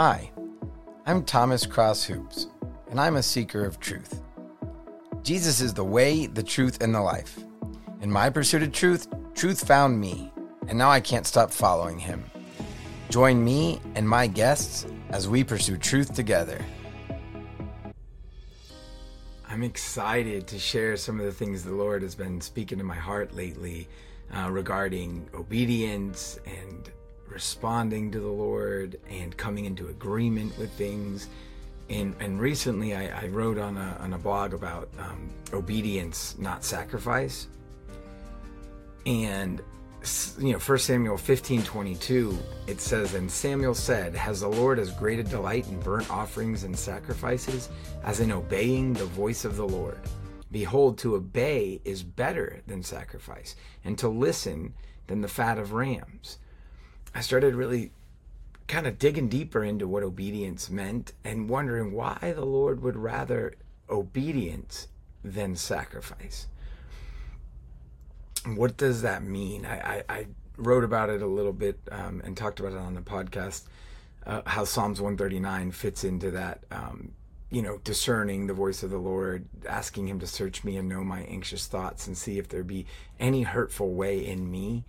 Hi, I'm Thomas Cross Hoopes, and I'm a seeker of truth. Jesus is the way, the truth, and the life. In my pursuit of truth, truth found me, and now I can't stop following him. Join me and my guests as we pursue truth together. I'm excited to share some of the things the Lord has been speaking to my heart lately regarding obedience and responding to the Lord and coming into agreement with things. And recently I wrote on a blog about obedience, not sacrifice. And, you know, 1 Samuel 15:22, it says, "And Samuel said, has the Lord as great a delight in burnt offerings and sacrifices as in obeying the voice of the Lord? Behold, to obey is better than sacrifice, and to listen than the fat of rams." I started really kind of digging deeper into what obedience meant and wondering why the Lord would rather obedience than sacrifice. What does that mean? I wrote about it a little bit and talked about it on the podcast, how Psalms 139 fits into that, discerning the voice of the Lord, asking him to search me and know my anxious thoughts and see if there be any hurtful way in me.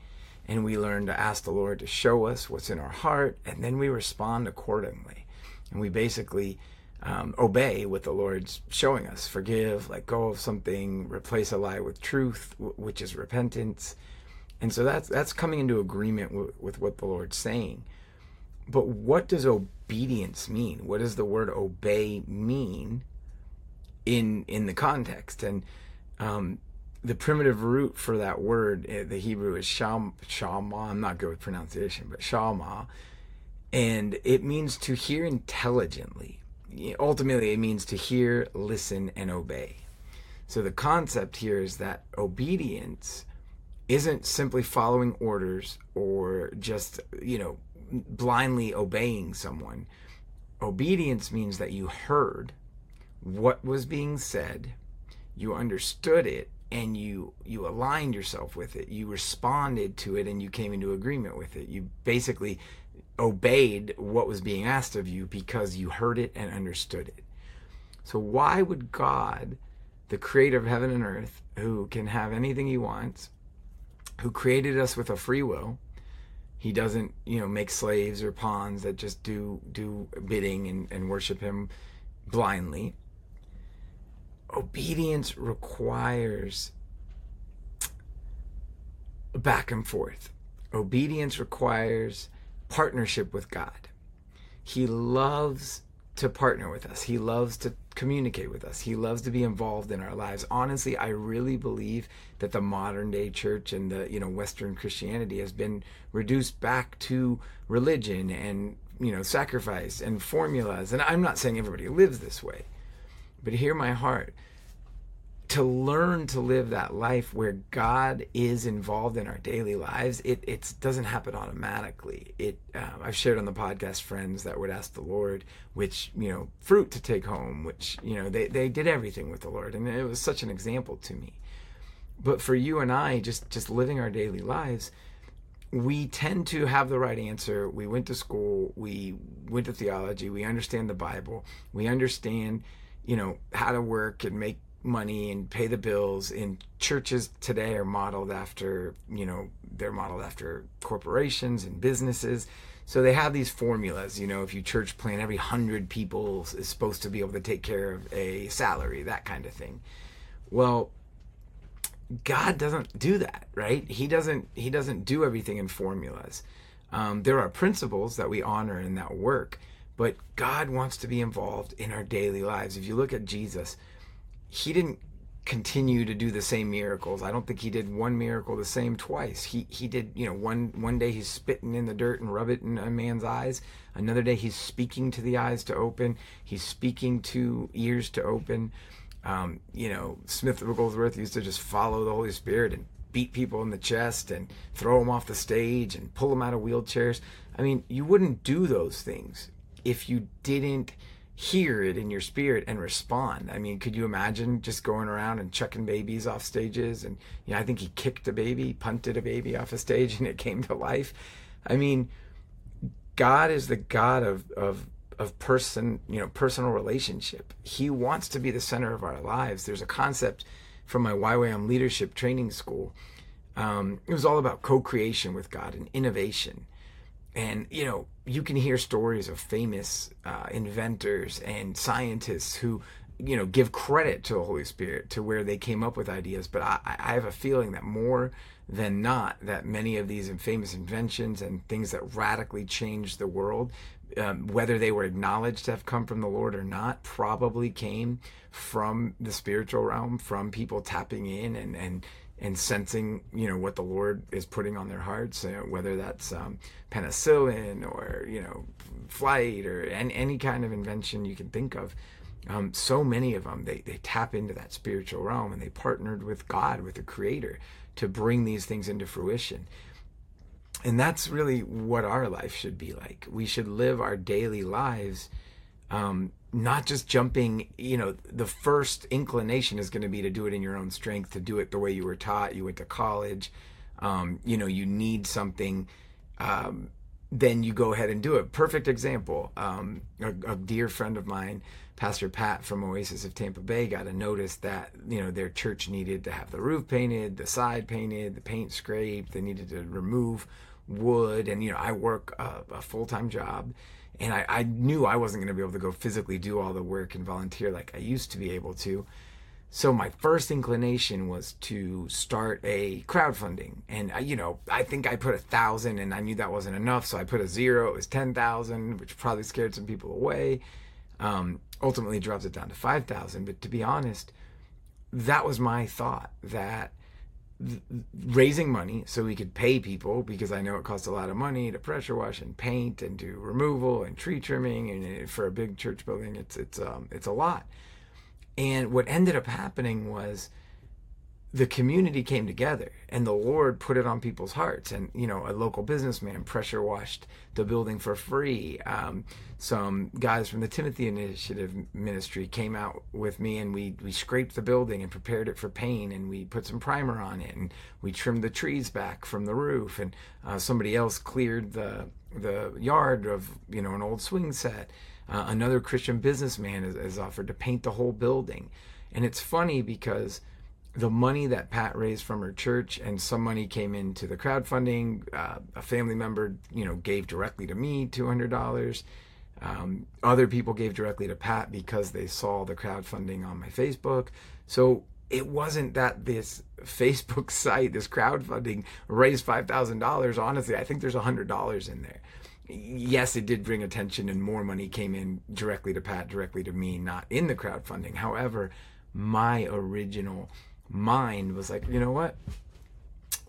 And we learn to ask the Lord to show us what's in our heart, and then we respond accordingly. And we basically obey what the Lord's showing us. Forgive, let go of something, replace a lie with truth, which is repentance. And so that's coming into agreement with what the Lord's saying. But what does obedience mean? What does the word obey mean in the context? And the primitive root for that word, the Hebrew, is shalma. I'm not good with pronunciation, but shalma. And it means to hear intelligently. Ultimately, it means to hear, listen, and obey. So the concept here is that obedience isn't simply following orders or just, blindly obeying someone. Obedience means that you heard what was being said, you understood it, and you aligned yourself with it, you responded to it, and you came into agreement with it. You basically obeyed what was being asked of you because you heard it and understood it. So why would God, the creator of heaven and earth, who can have anything he wants, who created us with a free will — he doesn't make slaves or pawns that just do bidding and worship him blindly. Obedience requires back and forth. Obedience requires partnership with God. He loves to partner with us. He loves to communicate with us. He loves to be involved in our lives. Honestly, I really believe that the modern day church and the Western Christianity has been reduced back to religion and sacrifice and formulas. And I'm not saying everybody lives this way, but hear my heart. To learn to live that life where God is involved in our daily lives, it doesn't happen automatically. I've shared on the podcast friends that would ask the Lord which fruit to take home, which they did everything with the Lord, and it was such an example to me. But for you and I, just living our daily lives, we tend to have the right answer. We went to school, we went to theology, we understand the Bible, we understand how to work and make money and pay the bills. And churches today are modeled after, they're modeled after corporations and businesses. So they have these formulas, if you church plan, every 100 people is supposed to be able to take care of a salary, that kind of thing. Well, God doesn't do that, right? He doesn't do everything in formulas. There are principles that we honor in that work, but God wants to be involved in our daily lives. If you look at Jesus, he didn't continue to do the same miracles. I don't think he did one miracle the same twice. He did, one day he's spitting in the dirt and rub it in a man's eyes. Another day he's speaking to the eyes to open. He's speaking to ears to open. Smith Wigglesworth used to just follow the Holy Spirit and beat people in the chest and throw them off the stage and pull them out of wheelchairs. I mean, you wouldn't do those things if you didn't hear it in your spirit and respond. I mean, could you imagine just going around and chucking babies off stages? And I think he kicked a baby, punted a baby off a stage, and it came to life. I mean, God is the God of personal relationship. He wants to be the center of our lives. There's a concept from my YWAM leadership training school. It was all about co-creation with God and innovation. And, you know, you can hear stories of famous inventors and scientists who, you know, give credit to the Holy Spirit to where they came up with ideas. But I have a feeling that more than not, that many of these famous inventions and things that radically changed the world, whether they were acknowledged to have come from the Lord or not, probably came from the spiritual realm, from people tapping in and sensing, you know, what the Lord is putting on their hearts, whether that's penicillin or, you know, flight or any kind of invention you can think of. So many of them, they tap into that spiritual realm and they partnered with God, with the Creator, to bring these things into fruition. And that's really what our life should be like. We should live our daily lives not just jumping, you know, the first inclination is going to be to do it in your own strength, to do it the way you were taught, you went to college, you know, you need something, then you go ahead and do it. Perfect example, a dear friend of mine, Pastor Pat from Oasis of Tampa Bay, got a notice that, you know, their church needed to have the roof painted, the side painted, the paint scraped, they needed to remove wood. And, you know, I work a full-time job. And I knew I wasn't going to be able to go physically do all the work and volunteer like I used to be able to. So my first inclination was to start a crowdfunding. And, you know, I think I put 1,000 and I knew that wasn't enough. So I put 0. It was 10,000, which probably scared some people away. Ultimately dropped it down to 5,000. But to be honest, that was my thought, that raising money so we could pay people, because I know it costs a lot of money to pressure wash and paint and do removal and tree trimming, and for a big church building it's a lot. And what ended up happening was the community came together and the Lord put it on people's hearts. And, you know, a local businessman pressure washed the building for free. Some guys from the Timothy Initiative Ministry came out with me, and we scraped the building and prepared it for paint, and we put some primer on it, and we trimmed the trees back from the roof, and somebody else cleared the yard of, you know, an old swing set. Another Christian businessman has offered to paint the whole building. And it's funny because the money that Pat raised from her church and some money came into the crowdfunding. A family member, you know, gave directly to me $200. Other people gave directly to Pat because they saw the crowdfunding on my Facebook. So it wasn't that this Facebook site, this crowdfunding, raised $5,000. Honestly, I think there's $100 in there. Yes, it did bring attention, and more money came in directly to Pat, directly to me, not in the crowdfunding. However, my original mind was like, you know what,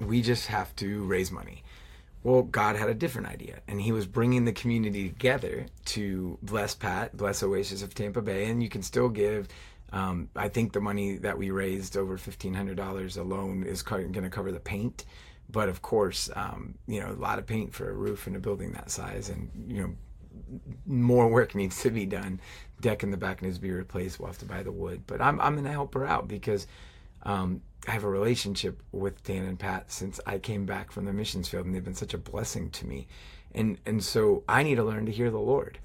we just have to raise money. Well, God had a different idea, and he was bringing the community together to bless Pat, bless Oasis of Tampa Bay. And you can still give. I think the money that we raised, over $1,500 alone, is going to cover the paint. But of course, you know, a lot of paint for a roof and a building that size, and, you know, more work needs to be done. Deck in the back needs to be replaced. We'll have to buy the wood. But I'm going to help her out because I have a relationship with Dan and Pat since I came back from the missions field, and they've been such a blessing to me. And so I need to learn to hear the Lord.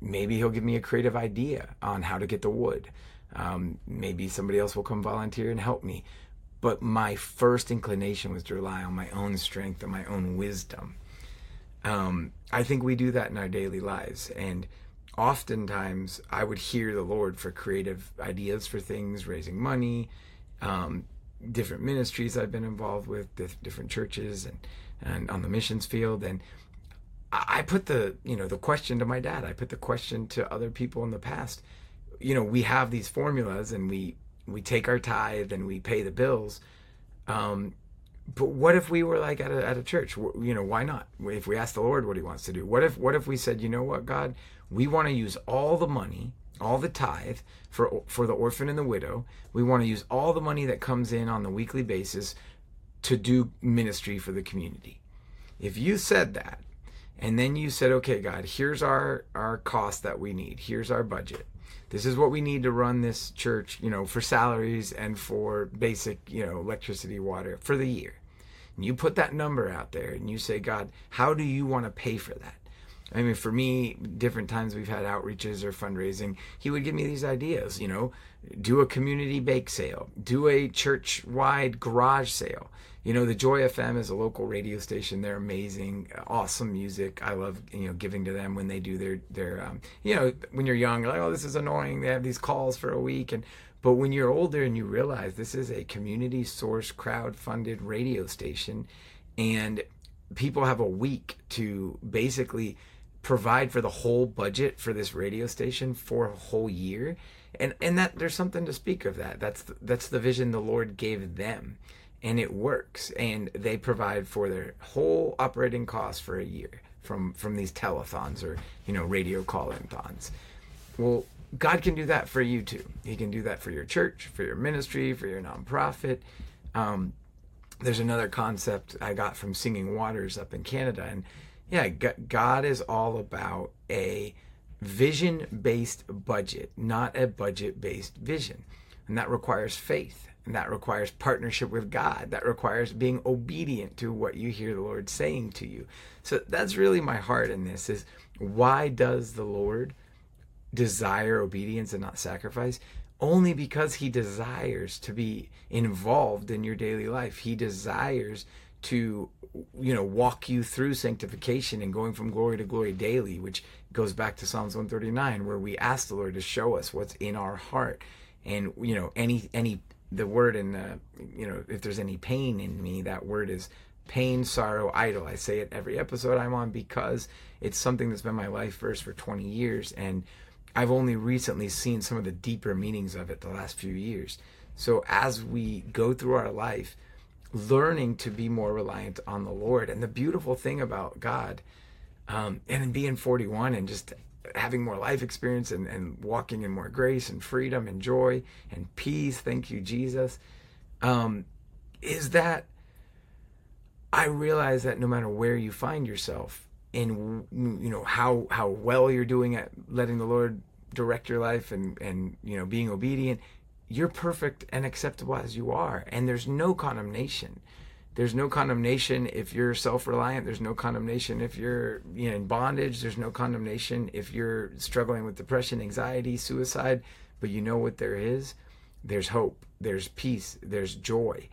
Maybe he'll give me a creative idea on how to get the wood. Maybe somebody else will come volunteer and help me. But my first inclination was to rely on my own strength and my own wisdom. I think we do that in our daily lives. And oftentimes I would hear the Lord for creative ideas for things, raising money, different ministries I've been involved with, different churches and on the missions field. And I put the question to my dad. I put the question to other people in the past. You know, we have these formulas, and we take our tithe and we pay the bills. But what if we were like at a church? You know, why not? If we ask the Lord what he wants to do, what if we said, you know what, God, we want to use all the money, all the tithe for the orphan and the widow. We want to use all the money that comes in on the weekly basis to do ministry for the community. If you said that, and then you said, okay, God, here's our cost that we need. Here's our budget. This is what we need to run this church, you know, for salaries and for basic, you know, electricity, water for the year. And you put that number out there and you say, God, how do you want to pay for that? I mean, for me, different times we've had outreaches or fundraising, he would give me these ideas, you know, do a community bake sale, do a church-wide garage sale. You know, the Joy FM is a local radio station. They're amazing, awesome music. I love, you know, giving to them when they do their you know, when you're young, you're like, oh, this is annoying. They have these calls for a week. But when you're older and you realize this is a community source, crowd-funded radio station, and people have a week to basically provide for the whole budget for this radio station for a whole year, and that there's something to speak of. That's the vision the Lord gave them, and it works, and they provide for their whole operating costs for a year from these telethons or, you know, radio call-in-thons. Well, God can do that for you too. He can do that for your church, for your ministry, for your nonprofit. There's another concept I got from Singing Waters up in Canada, and yeah, God is all about a vision-based budget, not a budget-based vision. And that requires faith, and that requires partnership with God. That requires being obedient to what you hear the Lord saying to you. So that's really my heart in this, is why does the Lord desire obedience and not sacrifice? Only because he desires to be involved in your daily life. He desires to, you know, walk you through sanctification and going from glory to glory daily, which goes back to Psalms 139, where we ask the Lord to show us what's in our heart. And, you know, the word in the, you know, if there's any pain in me, that word is pain, sorrow, idol. I say it every episode I'm on because it's something that's been my life verse for 20 years. And I've only recently seen some of the deeper meanings of it the last few years. So as we go through our life, learning to be more reliant on the Lord. And the beautiful thing about God, and being 41 and just having more life experience and walking in more grace and freedom and joy and peace, thank you, Jesus, is that I realize that no matter where you find yourself, and, you know, how well you're doing at letting the Lord direct your life and, you know, being obedient, you're perfect and acceptable as you are. And there's no condemnation. There's no condemnation if you're self-reliant. There's no condemnation if you're, you know, in bondage. There's no condemnation if you're struggling with depression, anxiety, suicide. But you know what there is? There's hope. There's peace. There's joy.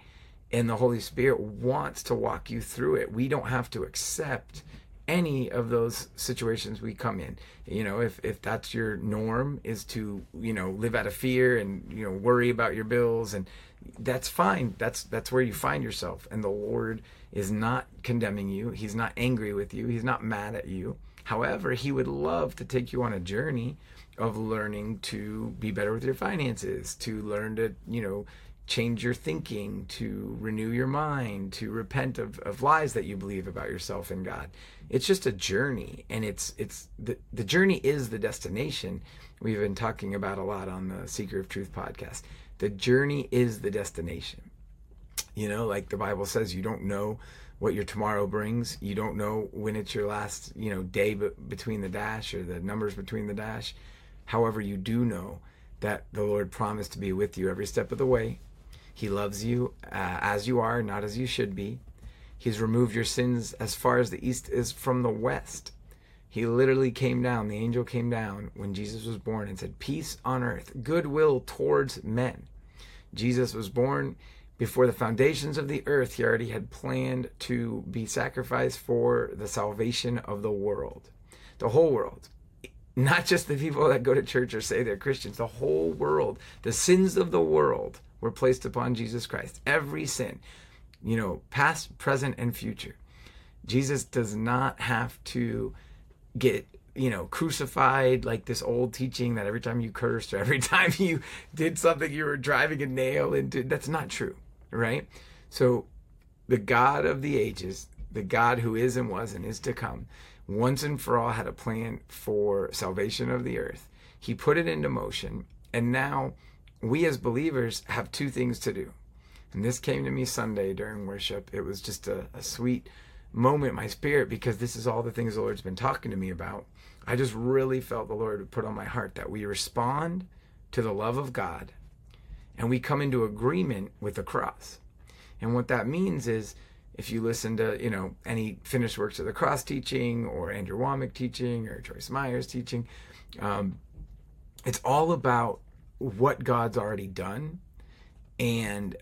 And the Holy Spirit wants to walk you through it. We don't have to accept any of those situations we come in. You know, if that's your norm, is to, you know, live out of fear and, you know, worry about your bills, and that's fine. That's where you find yourself. And the Lord is not condemning you. He's not angry with you. He's not mad at you. However, he would love to take you on a journey of learning to be better with your finances, to learn to, you know, change your thinking, to renew your mind, to repent of lies that you believe about yourself and God. It's just a journey, and it's the journey is the destination. We've been talking about a lot on the Seeker of Truth podcast. The journey is the destination. You know, like the Bible says, you don't know what your tomorrow brings. You don't know when it's your last, you know, day between the dash, or the numbers between the dash. However, you do know that the Lord promised to be with you every step of the way. He loves you as you are, not as you should be. He's removed your sins as far as the east is from the west. He literally came down, the angel came down when Jesus was born and said, peace on earth, goodwill towards men. Jesus was born before the foundations of the earth. He already had planned to be sacrificed for the salvation of the world, the whole world. Not just the people that go to church or say they're Christians, the whole world, the sins of the world were placed upon Jesus Christ. Every sin, you know, past, present, and future. Jesus does not have to get, you know, crucified like this old teaching that every time you cursed or every time you did something, you were driving a nail into. That's not true, right? So the God of the ages, the God who is and was and is to come, once and for all had a plan for salvation of the earth. He put it into motion. And now we as believers have two things to do. And this came to me Sunday during worship. It was just a sweet moment in my spirit, because this is all the things the Lord's been talking to me about. I just really felt the Lord put on my heart that we respond to the love of God and we come into agreement with the cross. And what that means is, if you listen to, you know, any finished works of the cross teaching or Andrew Wommack teaching or Joyce Meyer's teaching, it's all about what God's already done. And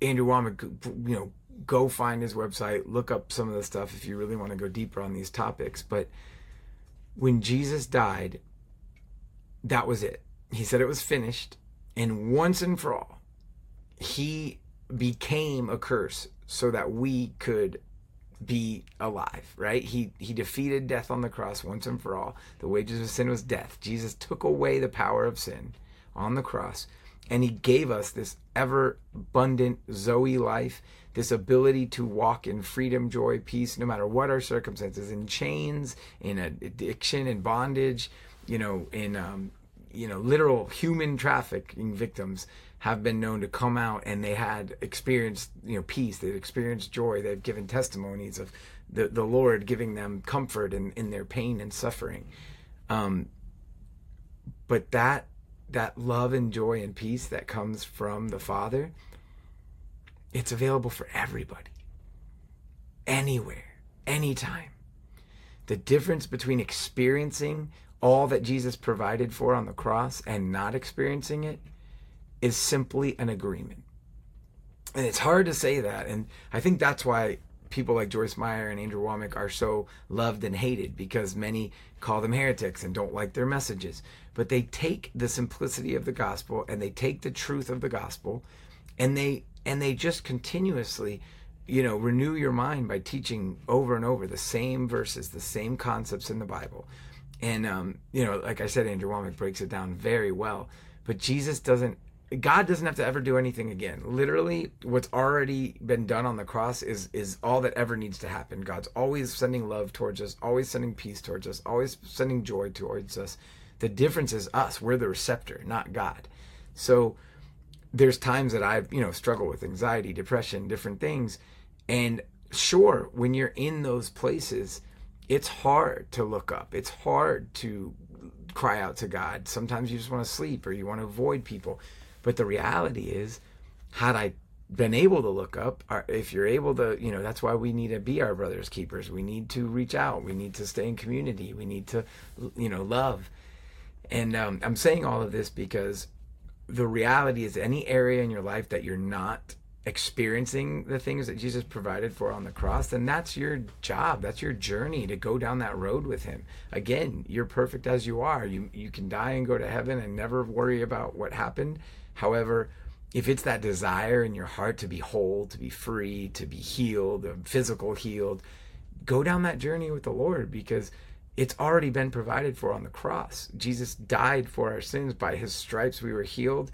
Andrew Wommack, you know, go find his website, look up some of the stuff if you really want to go deeper on these topics. But when Jesus died, that was it. He said it was finished. And once and for all, he became a curse so that we could be alive, right? He defeated death on the cross once and for all. The wages of sin was death. Jesus took away the power of sin on the cross, and he gave us this ever abundant Zoe life, this ability to walk in freedom, joy, peace, no matter what our circumstances, in chains, in addiction and bondage, you know, in literal human trafficking victims have been known to come out and they had experienced, you know, peace, they've experienced joy, they've given testimonies of the Lord giving them comfort in their pain and suffering. But that love and joy and peace that comes from the Father, it's available for everybody, anywhere, anytime. The difference between experiencing all that Jesus provided for on the cross and not experiencing it is simply an agreement. And it's hard to say that. And I think that's why people like Joyce Meyer and Andrew Wommack are so loved and hated, because many call them heretics and don't like their messages. But they take the simplicity of the gospel and they take the truth of the gospel and they just continuously, you know, renew your mind by teaching over and over the same verses, the same concepts in the Bible. And, you know, like I said, Andrew Wommack breaks it down very well. But God doesn't have to ever do anything again. Literally, what's already been done on the cross is all that ever needs to happen. God's always sending love towards us, always sending peace towards us, always sending joy towards us. The difference is us. We're the receptor, not God. So there's times that I've, you know, struggled with anxiety, depression, different things. And sure, when you're in those places, it's hard to look up. It's hard to cry out to God. Sometimes you just want to sleep or you want to avoid people. But the reality is, had I been able to look up, if you're able to, you know, that's why we need to be our brother's keepers. We need to reach out. We need to stay in community. We need to, you know, love. And I'm saying all of this because the reality is, any area in your life that you're not experiencing the things that Jesus provided for on the cross, then that's your job. That's your journey to go down that road with him. Again, you're perfect as you are. You can die and go to heaven and never worry about what happened. However, if it's that desire in your heart to be whole, to be free, to be healed, physical healed, go down that journey with the Lord, because it's already been provided for on the cross. Jesus died for our sins. By his stripes we were healed.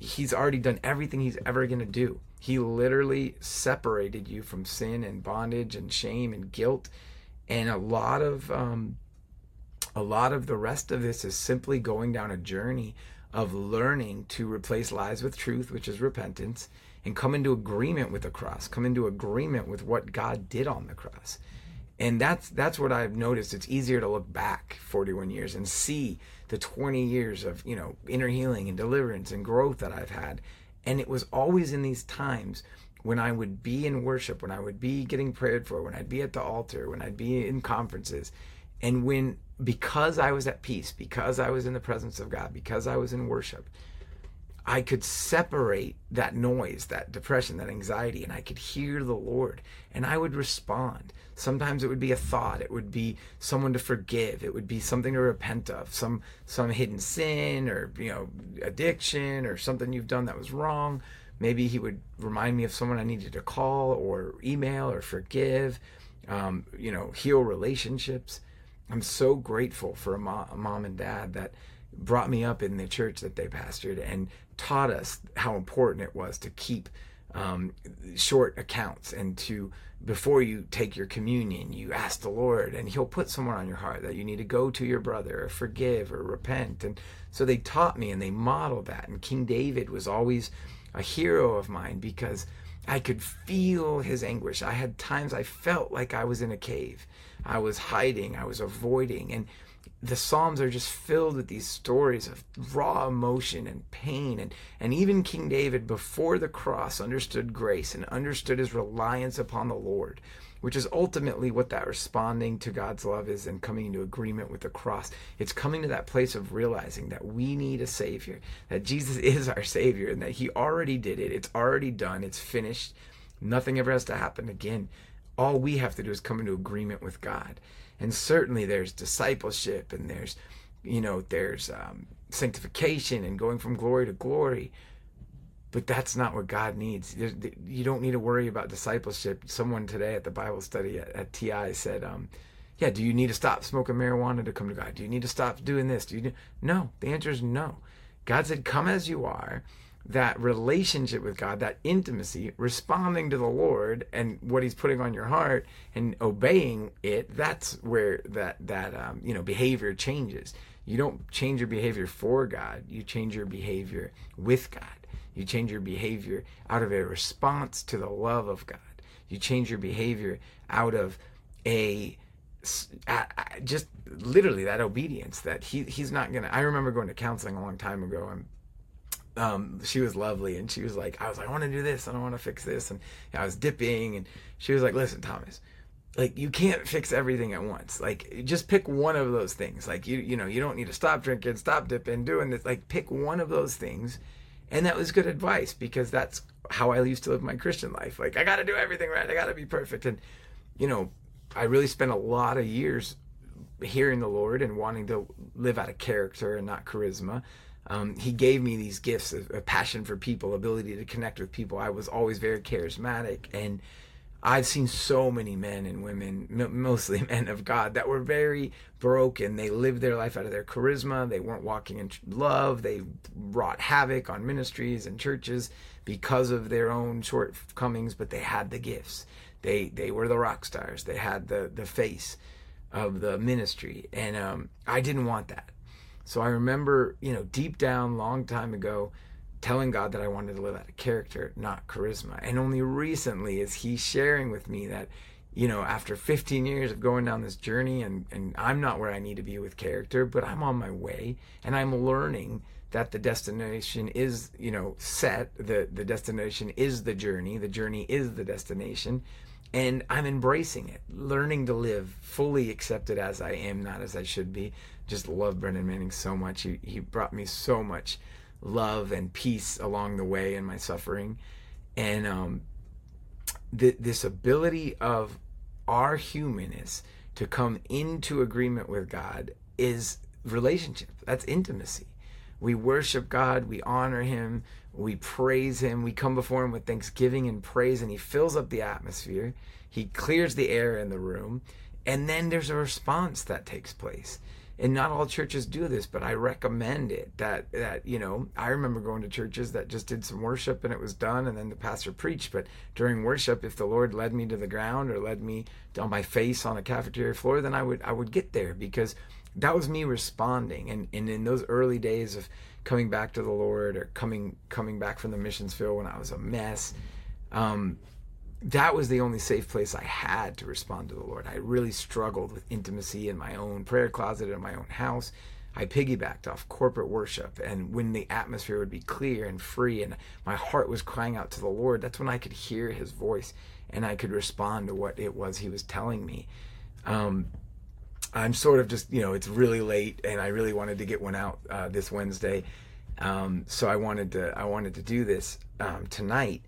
He's already done everything he's ever going to do. He literally separated you from sin and bondage and shame and guilt. And a lot of the rest of this is simply going down a journey of learning to replace lies with truth, which is repentance, and come into agreement with the cross, come into agreement with what God did on the cross. And that's what I've noticed. It's easier to look back 41 years and see the 20 years of, you know, inner healing and deliverance and growth that I've had. And it was always in these times when I would be in worship, when I would be getting prayed for, when I'd be at the altar, when I'd be in conferences, and when, because I was at peace, because I was in the presence of God, because I was in worship, I could separate that noise, that depression, that anxiety, and I could hear the Lord, and I would respond. Sometimes it would be a thought, it would be someone to forgive, it would be something to repent of, some hidden sin, or, you know, addiction, or something you've done that was wrong. Maybe he would remind me of someone I needed to call or email or forgive, you know, heal relationships. I'm so grateful for a mom and dad that brought me up in the church that they pastored and taught us how important it was to keep short accounts, and to, before you take your communion, you ask the Lord and he'll put someone on your heart that you need to go to, your brother, or forgive or repent. And so they taught me and they modeled that. And King David was always a hero of mine because I could feel his anguish. I had times I felt like I was in a cave. I was hiding, I was avoiding. And the Psalms are just filled with these stories of raw emotion and pain. And even King David, before the cross, understood grace and understood his reliance upon the Lord, which is ultimately what that responding to God's love is and coming into agreement with the cross. It's coming to that place of realizing that we need a Savior, that Jesus is our Savior, and that he already did it. It's already done. It's finished. Nothing ever has to happen again. All we have to do is come into agreement with God. And certainly there's discipleship, and there's, there's sanctification and going from glory to glory. But that's not what God needs. You don't need to worry about discipleship. Someone today at the Bible study at TI said, do you need to stop smoking marijuana to come to God? Do you need to stop doing this? No, the answer is no. God said, come as you are. That relationship with God, that intimacy, responding to the Lord and what he's putting on your heart and obeying it, that's where that behavior changes. You don't change your behavior for God. You change your behavior with God. You change your behavior out of a response to the love of God. You change your behavior out of just literally that obedience that he's not going to. I remember going to counseling a long time ago, and she was lovely, and she was like, I want to do this, I don't want to fix this, and I was dipping, and she was like, listen, Thomas, like, you can't fix everything at once. Like, just pick one of those things. Like, you don't need to stop drinking, stop dipping, doing this. Like, pick one of those things. And that was good advice, because that's how I used to live my Christian life. Like, I got to do everything right, I got to be perfect. And I really spent a lot of years hearing the Lord and wanting to live out of character and not charisma. He gave me these gifts, a passion for people, ability to connect with people. I was always very charismatic, and I've seen so many men and women, mostly men of God, that were very broken. They lived their life out of their charisma. They weren't walking in love. They wrought havoc on ministries and churches because of their own shortcomings, but they had the gifts. They were the rock stars. They had the face of the ministry, and I didn't want that. So I remember, deep down, long time ago, telling God that I wanted to live out of character, not charisma. And only recently is he sharing with me that, after 15 years of going down this journey, and I'm not where I need to be with character, but I'm on my way, and I'm learning that the destination is, set. The destination is the journey is the destination, and I'm embracing it, learning to live fully accepted as I am, not as I should be. Just love Brendan Manning so much. He brought me so much love and peace along the way in my suffering. And this ability of our humanness to come into agreement with God is relationship. That's intimacy. We worship God, we honor him, we praise him, we come before him with thanksgiving and praise, and he fills up the atmosphere. He clears the air in the room, and then there's a response that takes place. And not all churches do this, but I recommend it. I remember going to churches that just did some worship and it was done, and then the pastor preached. But during worship, if the Lord led me to the ground or led me on my face on a cafeteria floor, then I would get there, because that was me responding. And in those early days of coming back to the Lord, or coming back from the missions field when I was a mess, that was the only safe place I had to respond to the Lord. I really struggled with intimacy in my own prayer closet, in my own house. I piggybacked off corporate worship, and when the atmosphere would be clear and free and my heart was crying out to the Lord, that's when I could hear his voice and I could respond to what it was he was telling me. I'm sort of just, it's really late, and I really wanted to get one out this Wednesday. So I wanted to do this tonight.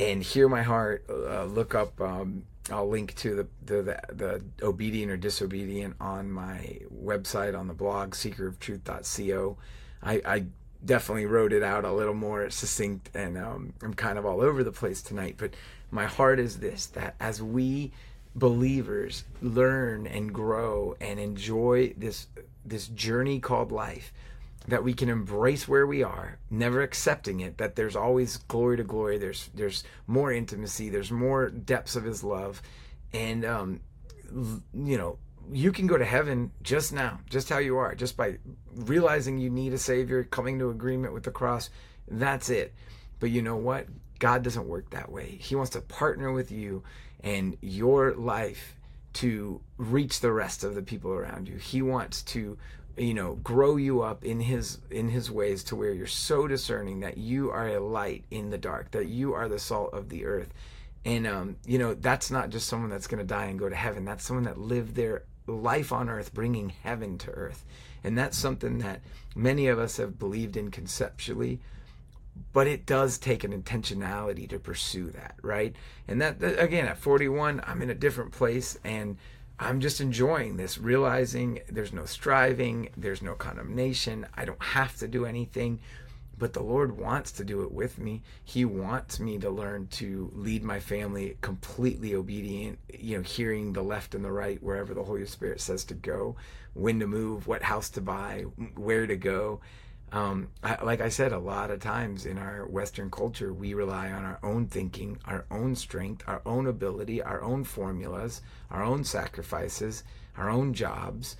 And hear my heart. Look up. I'll link to the obedient or disobedient on my website, on the blog, seekeroftruth.co. I definitely wrote it out a little more succinct, and I'm kind of all over the place tonight. But my heart is this: that as we believers learn and grow and enjoy this journey called life, that we can embrace where we are, never accepting it, that there's always glory to glory, there's more intimacy, there's more depths of his love. And you can go to heaven just now, just how you are, just by realizing you need a Savior, coming to agreement with the cross. That's it. But you know what? God doesn't work that way. He wants to partner with you and your life to reach the rest of the people around you. He wants to, you know, grow you up in his ways to where you're so discerning that you are a light in the dark, that you are the salt of the earth. And, you know, that's not just someone that's going to die and go to heaven. That's someone that lived their life on earth, bringing heaven to earth. And that's something that many of us have believed in conceptually, but it does take an intentionality to pursue that, right? And that again, at 41, I'm in a different place, and I'm just enjoying this, realizing there's no striving, there's no condemnation. I don't have to do anything, but the Lord wants to do it with me. He wants me to learn to lead my family completely obedient, you know, hearing the left and the right, wherever the Holy Spirit says to go, when to move, what house to buy, where to go. Like I said, a lot of times in our Western culture, we rely on our own thinking, our own strength, our own ability, our own formulas, our own sacrifices, our own jobs.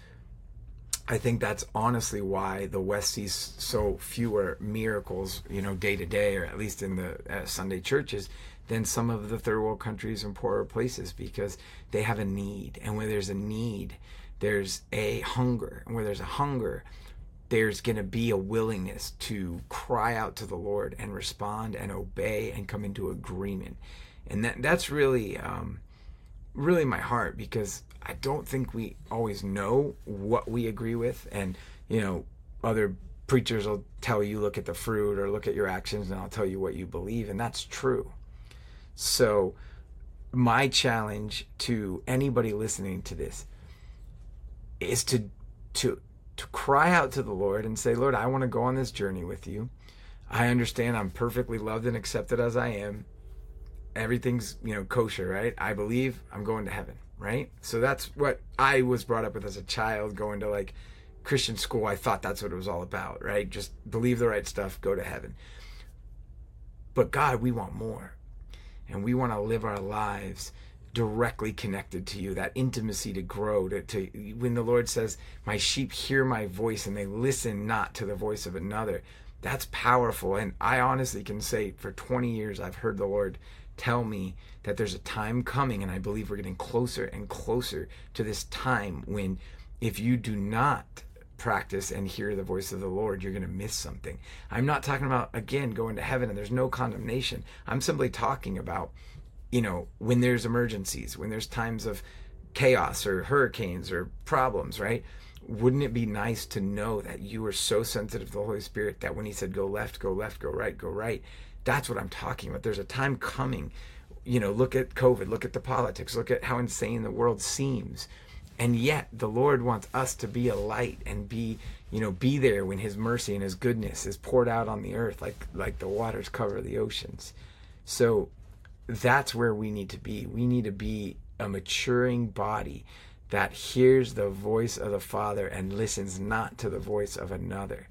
I think that's honestly why the West sees so fewer miracles, you know, day to day, or at least in the Sunday churches, than some of the third world countries and poorer places, because they have a need. And where there's a need, there's a hunger. And where there's a hunger, there's going to be a willingness to cry out to the Lord and respond and obey and come into agreement. And that's really, really my heart, because I don't think we always know what we agree with. And, you know, other preachers will tell you, look at the fruit or look at your actions and I'll tell you what you believe. And that's true. So my challenge to anybody listening to this is to cry out to the Lord and say, Lord, I want to go on this journey with you. I understand I'm perfectly loved and accepted as I am. Everything's, you know, kosher, right? I believe I'm going to heaven, right? So that's what I was brought up with as a child, going to like Christian school. I thought that's what it was all about, right? Just believe the right stuff, go to heaven. But God, we want more. And we want to live our lives directly connected to you, that intimacy to grow, to when the Lord says, my sheep hear my voice and they listen not to the voice of another. That's powerful. And I honestly can say for 20 years, I've heard the Lord tell me that there's a time coming, and I believe we're getting closer and closer to this time when if you do not practice and hear the voice of the Lord, you're going to miss something. I'm not talking about, again, going to heaven and there's no condemnation. I'm simply talking about, you know, when there's emergencies, when there's times of chaos or hurricanes or problems, right? Wouldn't it be nice to know that you are so sensitive to the Holy Spirit that when he said, go left, go left, go right, that's what I'm talking about. There's a time coming, you know, look at COVID, look at the politics, look at how insane the world seems. And yet the Lord wants us to be a light and be, you know, be there when his mercy and his goodness is poured out on the earth, like the waters cover the oceans. So that's where we need to be. We need to be a maturing body that hears the voice of the Father and listens not to the voice of another.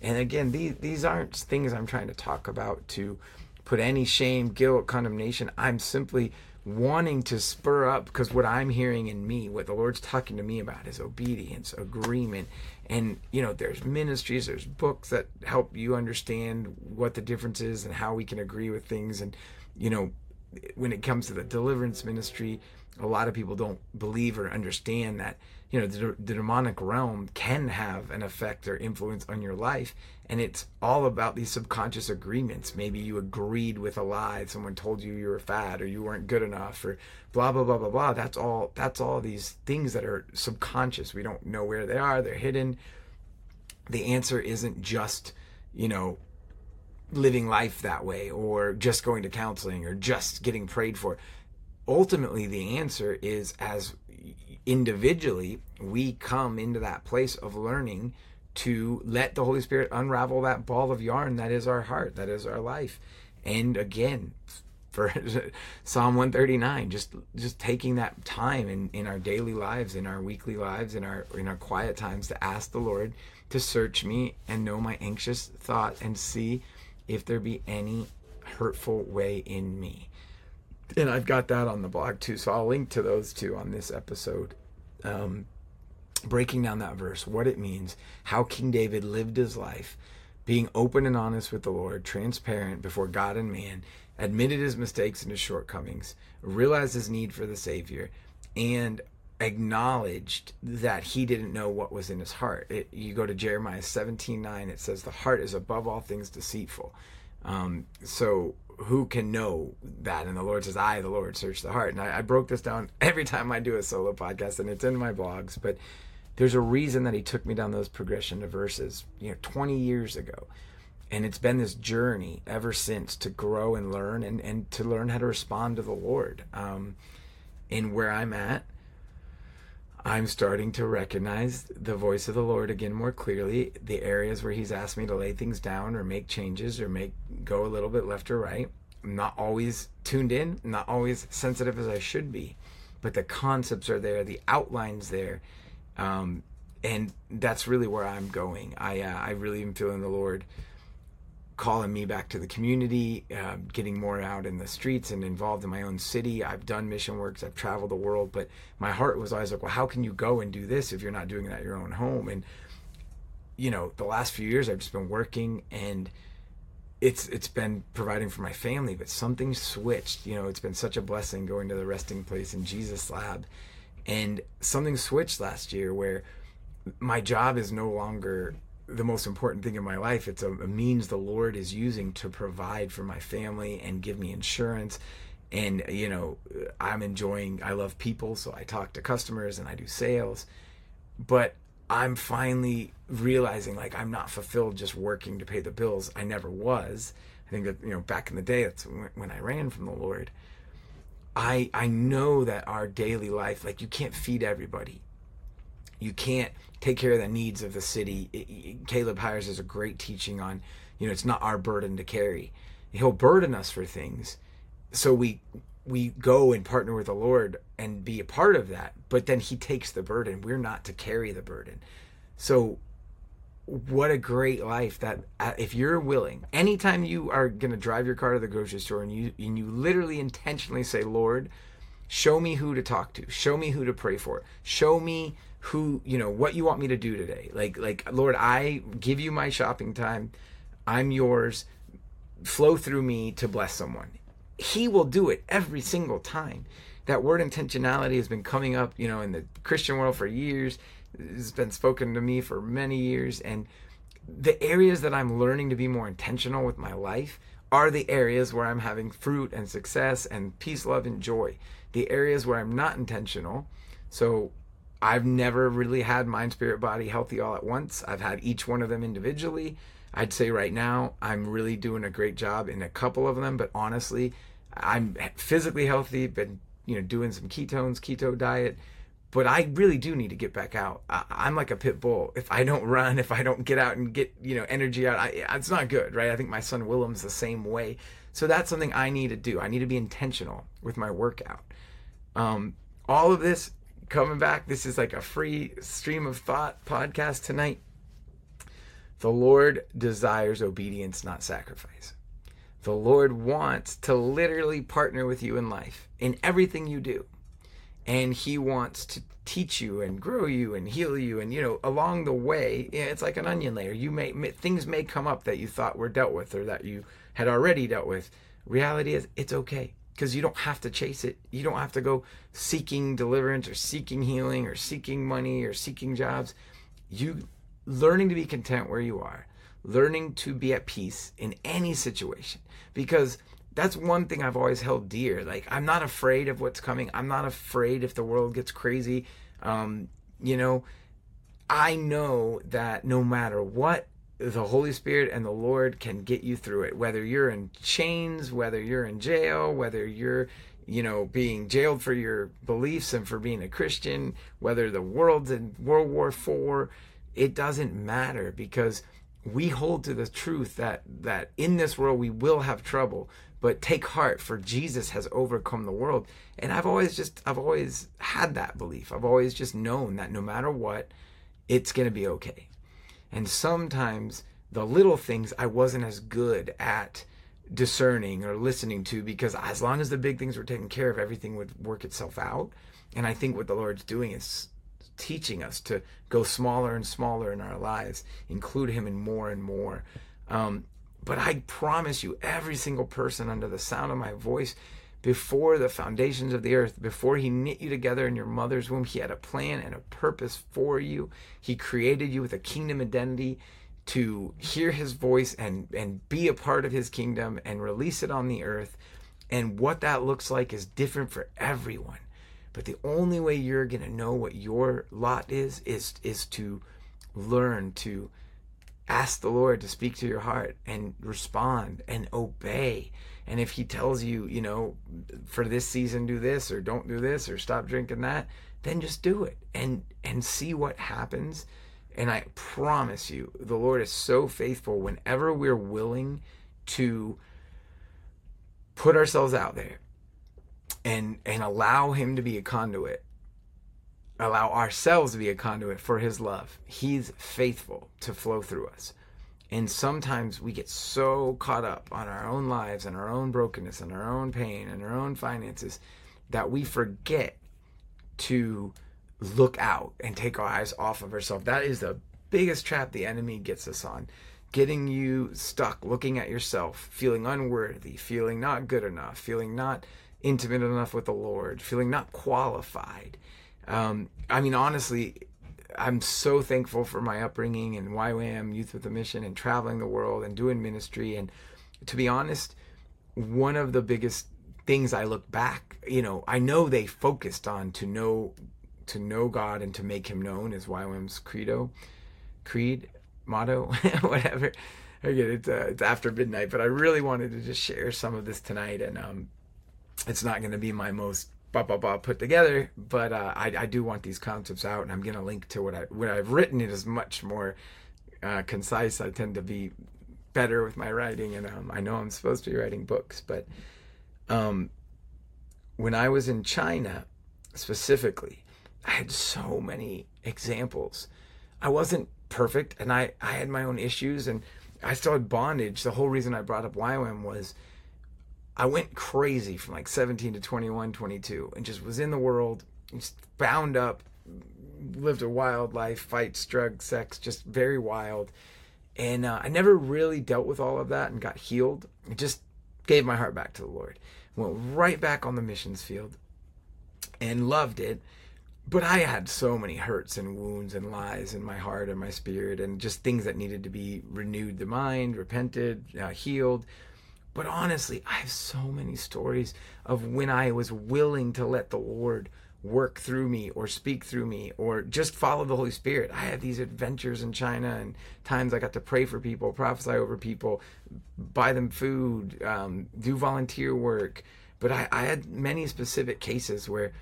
And again, these aren't things I'm trying to talk about to put any shame, guilt, condemnation. I'm simply wanting to spur up, because what I'm hearing in me, what the Lord's talking to me about, is obedience, agreement. And, you know, there's ministries, there's books that help you understand what the difference is and how we can agree with things. And, you know, when it comes to the deliverance ministry, a lot of people don't believe or understand that, you know, the demonic realm can have an effect or influence on your life. And it's all about these subconscious agreements. Maybe you agreed with a lie. Someone told you you were fat or you weren't good enough or blah, blah, blah, blah, blah. That's all these things that are subconscious. We don't know where they are. They're hidden. The answer isn't just, you know, living life that way, or just going to counseling, or just getting prayed for. Ultimately, the answer is, as individually, we come into that place of learning to let the Holy Spirit unravel that ball of yarn that is our heart, that is our life. And again, for Psalm 139, just taking that time in our daily lives, in our weekly lives, in our quiet times, to ask the Lord to search me and know my anxious thought, and see if there be any hurtful way in me. And I've got that on the blog too, so I'll link to those two on this episode. Breaking down that verse, what it means, how King David lived his life, being open and honest with the Lord, transparent before God and man, admitted his mistakes and his shortcomings, realized his need for the Savior, and acknowledged that he didn't know what was in his heart. You go to Jeremiah 17:9, it says, the heart is above all things deceitful. So who can know that? And the Lord says, I, the Lord, search the heart. And I broke this down every time I do a solo podcast, and it's in my blogs, but there's a reason that he took me down those progression of verses, 20 years ago. And it's been this journey ever since to grow and learn and to learn how to respond to the Lord. And where I'm at, I'm starting to recognize the voice of the Lord again more clearly, the areas where he's asked me to lay things down or make changes or go a little bit left or right. I'm not always tuned in, not always sensitive as I should be, but the concepts are there, the outline's there, and that's really where I'm going. I really am feeling the Lord calling me back to the community, getting more out in the streets and involved in my own city. I've done mission works, I've traveled the world, but my heart was always like, well, how can you go and do this if you're not doing it at your own home? And, the last few years I've just been working, and it's been providing for my family, but something switched. It's been such a blessing going to the Resting Place in Jesus Lab, and something switched last year where my job is no longer the most important thing in my life. It's a means the Lord is using to provide for my family and give me insurance. And, I love people. So I talk to customers and I do sales, but I'm finally realizing I'm not fulfilled just working to pay the bills. I never was. I think that, back in the day, that's when I ran from the Lord. I know that our daily life, you can't feed everybody. You can't take care of the needs of the city. Caleb Hires is a great teaching on, it's not our burden to carry. He'll burden us for things. So we go and partner with the Lord and be a part of that. But then he takes the burden. We're not to carry the burden. So what a great life that if you're willing, anytime you are going to drive your car to the grocery store and you literally intentionally say, Lord, show me who to talk to. Show me who to pray for. Show me who, what you want me to do today. Lord, I give you my shopping time. I'm yours. Flow through me to bless someone. He will do it every single time. That word intentionality has been coming up, in the Christian world for years. It's been spoken to me for many years. And the areas that I'm learning to be more intentional with my life are the areas where I'm having fruit and success and peace, love, and joy. The areas where I'm not intentional. So I've never really had mind, spirit, body healthy all at once. I've had each one of them individually. I'd say right now I'm really doing a great job in a couple of them, but honestly, I'm physically healthy, been doing some keto diet, but I really do need to get back out. I'm like a pit bull. If I don't run, if I don't get out and get energy out, it's not good, right? I think my son Willem's the same way. So that's something I need to do. I need to be intentional with my workout. All of this coming back, this is like a free stream of thought podcast tonight. The Lord desires obedience, not sacrifice. The Lord wants to literally partner with you in life, in everything you do. And he wants to teach you and grow you and heal you. And, along the way, it's like an onion layer. Things may come up that you thought were dealt with or that you had already dealt with. Reality is it's okay, because you don't have to chase it. You don't have to go seeking deliverance or seeking healing or seeking money or seeking jobs. You learning to be content where you are, learning to be at peace in any situation, because that's one thing I've always held dear. I'm not afraid of what's coming. I'm not afraid if the world gets crazy. I know that no matter what, the Holy Spirit and the Lord can get you through it, whether you're in chains, whether you're in jail, whether you're, being jailed for your beliefs and for being a Christian, whether the world's in World War IV, it doesn't matter, because we hold to the truth that in this world we will have trouble, but take heart, for Jesus has overcome the world. And I've always had that belief. I've always just known that no matter what, it's going to be okay. And sometimes the little things I wasn't as good at discerning or listening to, because as long as the big things were taken care of, everything would work itself out. And I think what the Lord's doing is teaching us to go smaller and smaller in our lives, include him in more and more. But I promise you, every single person under the sound of my voice, Before the foundations of the earth, before he knit you together in your mother's womb, he had a plan and a purpose for you. He created you with a kingdom identity to hear his voice and be a part of his kingdom and release it on the earth. And what that looks like is different for everyone. But the only way you're going to know what your lot is to learn to ask the Lord to speak to your heart and respond and obey. And if he tells you, you know, for this season, do this or don't do this or stop drinking that, then just do it and see what happens. And I promise you, the Lord is so faithful whenever we're willing to put ourselves out there and allow him to be a conduit. Allow ourselves to be a conduit for his love. He's faithful to flow through us. And sometimes we get so caught up on our own lives and our own brokenness and our own pain and our own finances that we forget to look out and take our eyes off of ourselves. That is the biggest trap the enemy gets us on, getting you stuck looking at yourself, feeling unworthy, feeling not good enough, feeling not intimate enough with the Lord, feeling not qualified. I mean, honestly, I'm so thankful for my upbringing and YWAM, Youth with a Mission, and traveling the world and doing ministry. And to be honest, one of the biggest things I look back, you know, I know they focused on to know God and to make him known is YWAM's motto, whatever. Again, it's after midnight, but I really wanted to just share some of this tonight. And it's not going to be my most put together, but I do want these concepts out, and I'm going to link to what I've written. It is much more concise. I tend to be better with my writing, and I know I'm supposed to be writing books, but when I was in China specifically, I had so many examples. I wasn't perfect, and I had my own issues, and I still had bondage. The whole reason I brought up YWAM was I went crazy from like 17 to 21, 22, and just was in the world, just bound up, lived a wild life, fights, drugs, sex, just very wild. And I never really dealt with all of that and got healed. I just gave my heart back to the Lord. Went right back on the missions field and loved it. But I had so many hurts and wounds and lies in my heart and my spirit and just things that needed to be renewed, the mind, repented, healed. But honestly, I have so many stories of when I was willing to let the Lord work through me or speak through me or just follow the Holy Spirit. I had these adventures in China and times I got to pray for people, prophesy over people, buy them food, do volunteer work. But I had many specific cases where,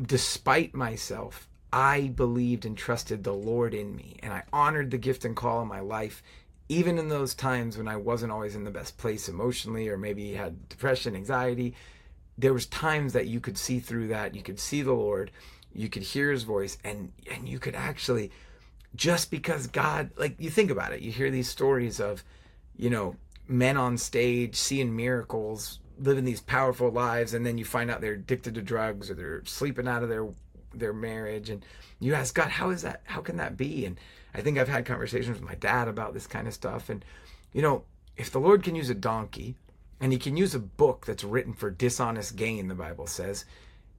despite myself, I believed and trusted the Lord in me, and I honored the gift and call in my life. Even in those times when I wasn't always in the best place emotionally, or maybe had depression, anxiety, there was times that you could see through that. You could see the Lord, you could hear his voice, and you could actually, just because God, like, you think about it, you hear these stories of, you know, men on stage seeing miracles, living these powerful lives, and then you find out they're addicted to drugs or they're sleeping out of their marriage, and you ask God, how is that? How can that be? And I think I've had conversations with my dad about this kind of stuff. And, you know, if the Lord can use a donkey and he can use a book that's written for dishonest gain, the Bible says,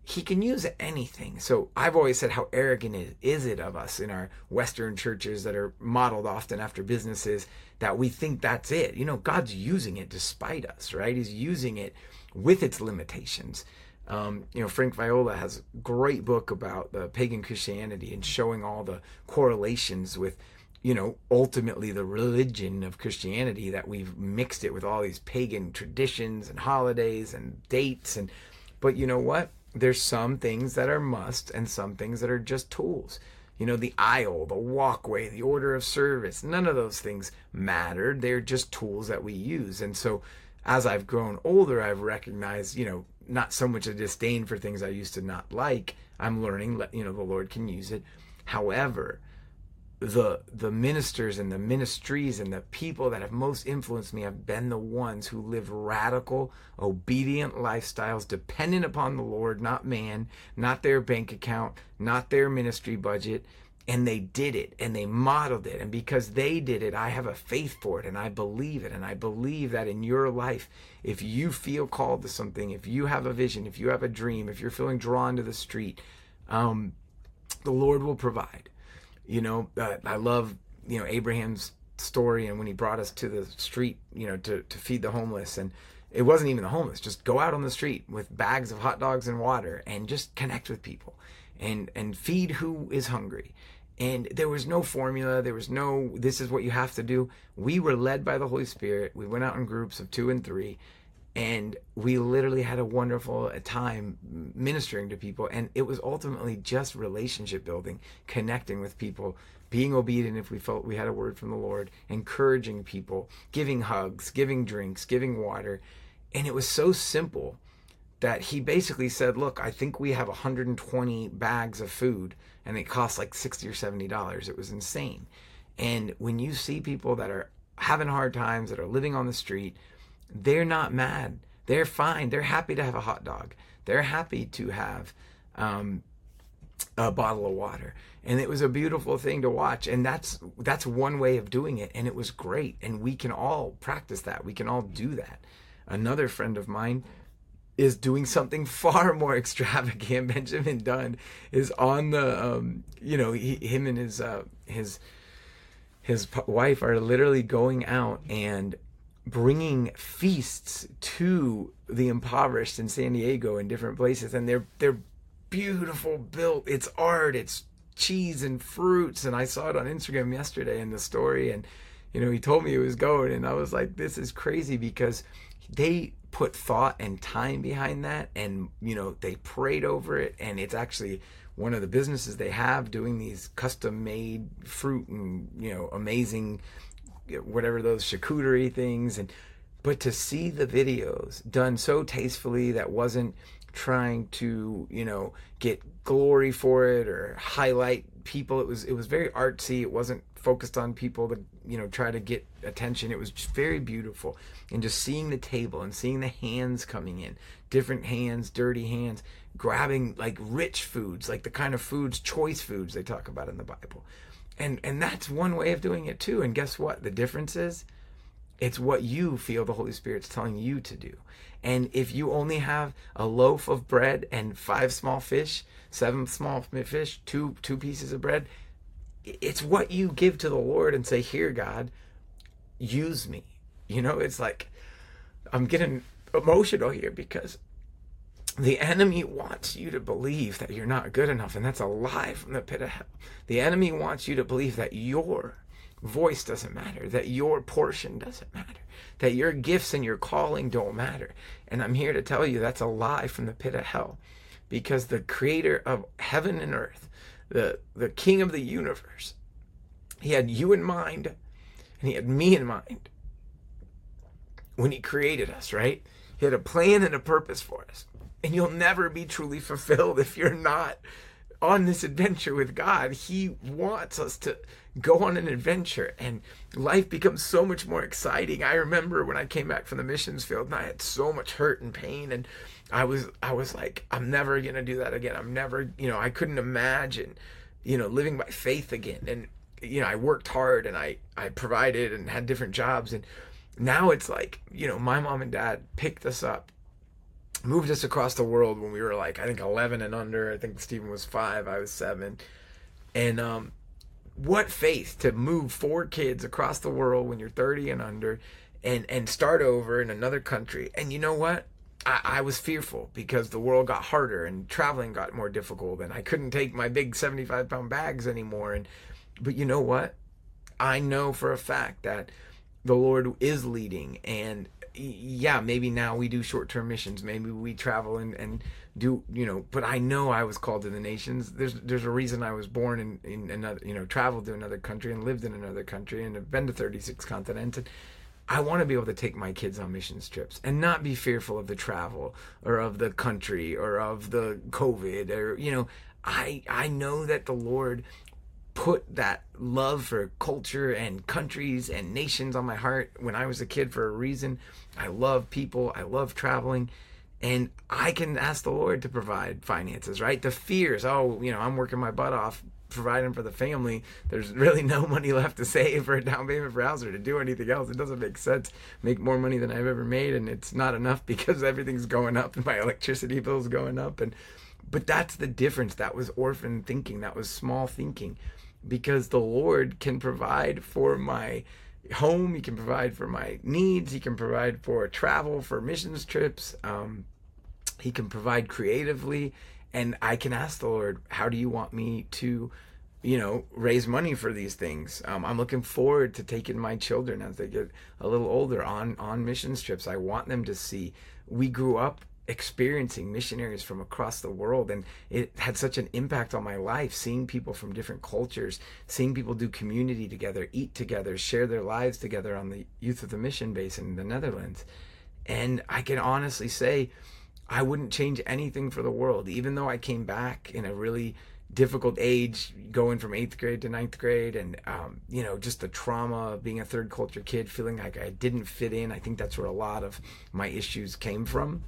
he can use anything. So I've always said, how arrogant is it of us in our Western churches that are modeled often after businesses that we think that's it. You know, God's using it despite us, right? He's using it with its limitations. You know, Frank Viola has a great book about the pagan Christianity and showing all the correlations with, you know, ultimately the religion of Christianity, that we've mixed it with all these pagan traditions and holidays and dates. And but you know what? There's some things that are must and some things that are just tools. You know, the aisle, the walkway, the order of service, none of those things matter. They're just tools that we use. And so as I've grown older, I've recognized, you know, not so much a disdain for things I used to not like. I'm learning, you know, the Lord can use it. However, the ministers and the ministries and the people that have most influenced me have been the ones who live radical, obedient lifestyles dependent upon the Lord, not man, not their bank account, not their ministry budget. and they did it, and they modeled it, and because they did it, I have a faith for it, and I believe it, and I believe that in your life, if you feel called to something, if you have a vision, if you have a dream, if you're feeling drawn to the street, the Lord will provide. You know, I love, you know, Abraham's story, and when he brought us to the street, you know, to feed the homeless, and it wasn't even the homeless, just go out on the street with bags of hot dogs and water and just connect with people and feed who is hungry. And there was no formula, there was no this is what you have to do. We were led by the Holy Spirit. We went out in groups of 2 and 3, and we literally had a wonderful time ministering to people, and it was ultimately just relationship building, connecting with people, being obedient if we felt we had a word from the Lord, encouraging people, giving hugs, giving drinks, giving water. And it was so simple that he basically said, look, I think we have 120 bags of food, and it costs like $60 or $70. It was insane. And when you see people that are having hard times, that are living on the street, they're not mad. They're fine. They're happy to have a hot dog. They're happy to have a bottle of water. And it was a beautiful thing to watch, and that's one way of doing it, and it was great, and we can all practice that. We can all do that. Another friend of mine is doing something far more extravagant. Benjamin Dunn is on the him and his wife are literally going out and bringing feasts to the impoverished in San Diego and different places, and they're beautiful built. It's art, it's cheese and fruits, and I saw it on Instagram yesterday in the story, and you know, he told me he was going, and I was like, this is crazy, because they put thought and time behind that, and you know, they prayed over it, and it's actually one of the businesses they have doing these custom made fruit and, you know, amazing whatever those charcuterie things. And but to see the videos done so tastefully, that wasn't trying to, you know, get glory for it or highlight people, it was very artsy. It wasn't focused on people to, you know, try to get attention. It was just very beautiful, and just seeing the table and seeing the hands coming in, different hands, dirty hands, grabbing like rich foods, like the kind of foods, choice foods they talk about in the Bible. And that's one way of doing it too. And guess what? The difference is, it's what you feel the Holy Spirit's telling you to do. And if you only have a loaf of bread and 5 small fish, 7 small fish, two pieces of bread, it's what you give to the Lord and say, here, God, use me. You know, it's like, I'm getting emotional here, because the enemy wants you to believe that you're not good enough, and that's a lie from the pit of hell. The enemy wants you to believe that your voice doesn't matter, that your portion doesn't matter, that your gifts and your calling don't matter. And I'm here to tell you, that's a lie from the pit of hell, because the creator of heaven and earth, the king of the universe, he had you in mind, and he had me in mind when he created us, right? He had a plan and a purpose for us, and you'll never be truly fulfilled if you're not on this adventure with God. He wants us to go on an adventure, and life becomes so much more exciting. I remember when I came back from the missions field, and I had so much hurt and pain, and I was like, I'm never gonna do that again. I'm never, you know, I couldn't imagine, you know, living by faith again. And you know, I worked hard, and I provided and had different jobs, and now it's like, you know, my mom and dad picked us up, moved us across the world when we were like, I think 11 and under. I think Stephen was 5, I was 7. And what faith to move 4 kids across the world when you're 30 and under, and start over in another country. And you know what? I was fearful, because the world got harder and traveling got more difficult, and I couldn't take my big 75-pound bags anymore. But you know what? I know for a fact that the Lord is leading, and yeah, maybe now we do short-term missions, maybe we travel and do, you know, but I know I was called to the nations. There's a reason I was born in another, you know, traveled to another country and lived in another country and have been to 36 continents. And I want to be able to take my kids on missions trips and not be fearful of the travel or of the country or of the COVID, or, you know, I know that the Lord put that love for culture and countries and nations on my heart when I was a kid for a reason. I love people, I love traveling, and I can ask the Lord to provide finances, right? The fears, oh, you know, I'm working my butt off providing for the family, there's really no money left to save for a down payment for a house or to do anything else. It doesn't make sense. Make more money than I've ever made, and it's not enough because everything's going up and my electricity bill's going up. But that's the difference. That was orphan thinking. That was small thinking, because the Lord can provide for my home. He can provide for my needs. He can provide for travel, for missions trips. He can provide creatively. And I can ask the Lord, how do you want me to, raise money for these things? I'm looking forward to taking my children as they get a little older on missions trips. I want them to see. We grew up experiencing missionaries from across the world, and it had such an impact on my life, seeing people from different cultures, seeing people do community together, eat together, share their lives together on the Youth of the Mission base in the Netherlands. And I can honestly say, I wouldn't change anything for the world. Even though I came back in a really difficult age, going from 8th grade to 9th grade, and just the trauma of being a third culture kid, feeling like I didn't fit in. I think that's where a lot of my issues came from.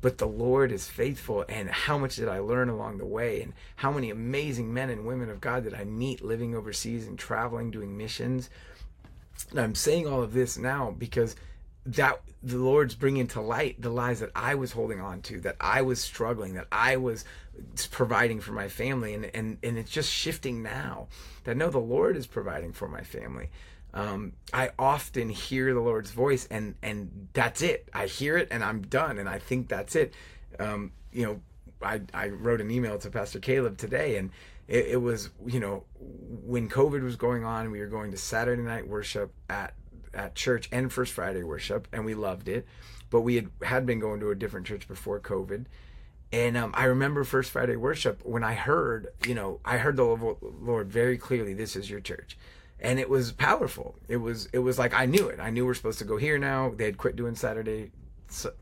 But the Lord is faithful, and how much did I learn along the way, and how many amazing men and women of God did I meet living overseas and traveling, doing missions. And I'm saying all of this now because that the Lord's bringing to light the lies that I was holding on to, that I was struggling, that I was providing for my family. And it's just shifting now that, no, the Lord is providing for my family. I often hear the Lord's voice, and that's it. I hear it and I'm done. And I think that's it. I wrote an email to Pastor Caleb today, and it was, when COVID was going on, we were going to Saturday night worship at church and First Friday worship, and we loved it, but we had been going to a different church before COVID. And I remember First Friday worship when I heard the Lord very clearly, this is your church. And it was powerful. It was like, I knew it. I knew we're supposed to go here now. They had quit doing Saturday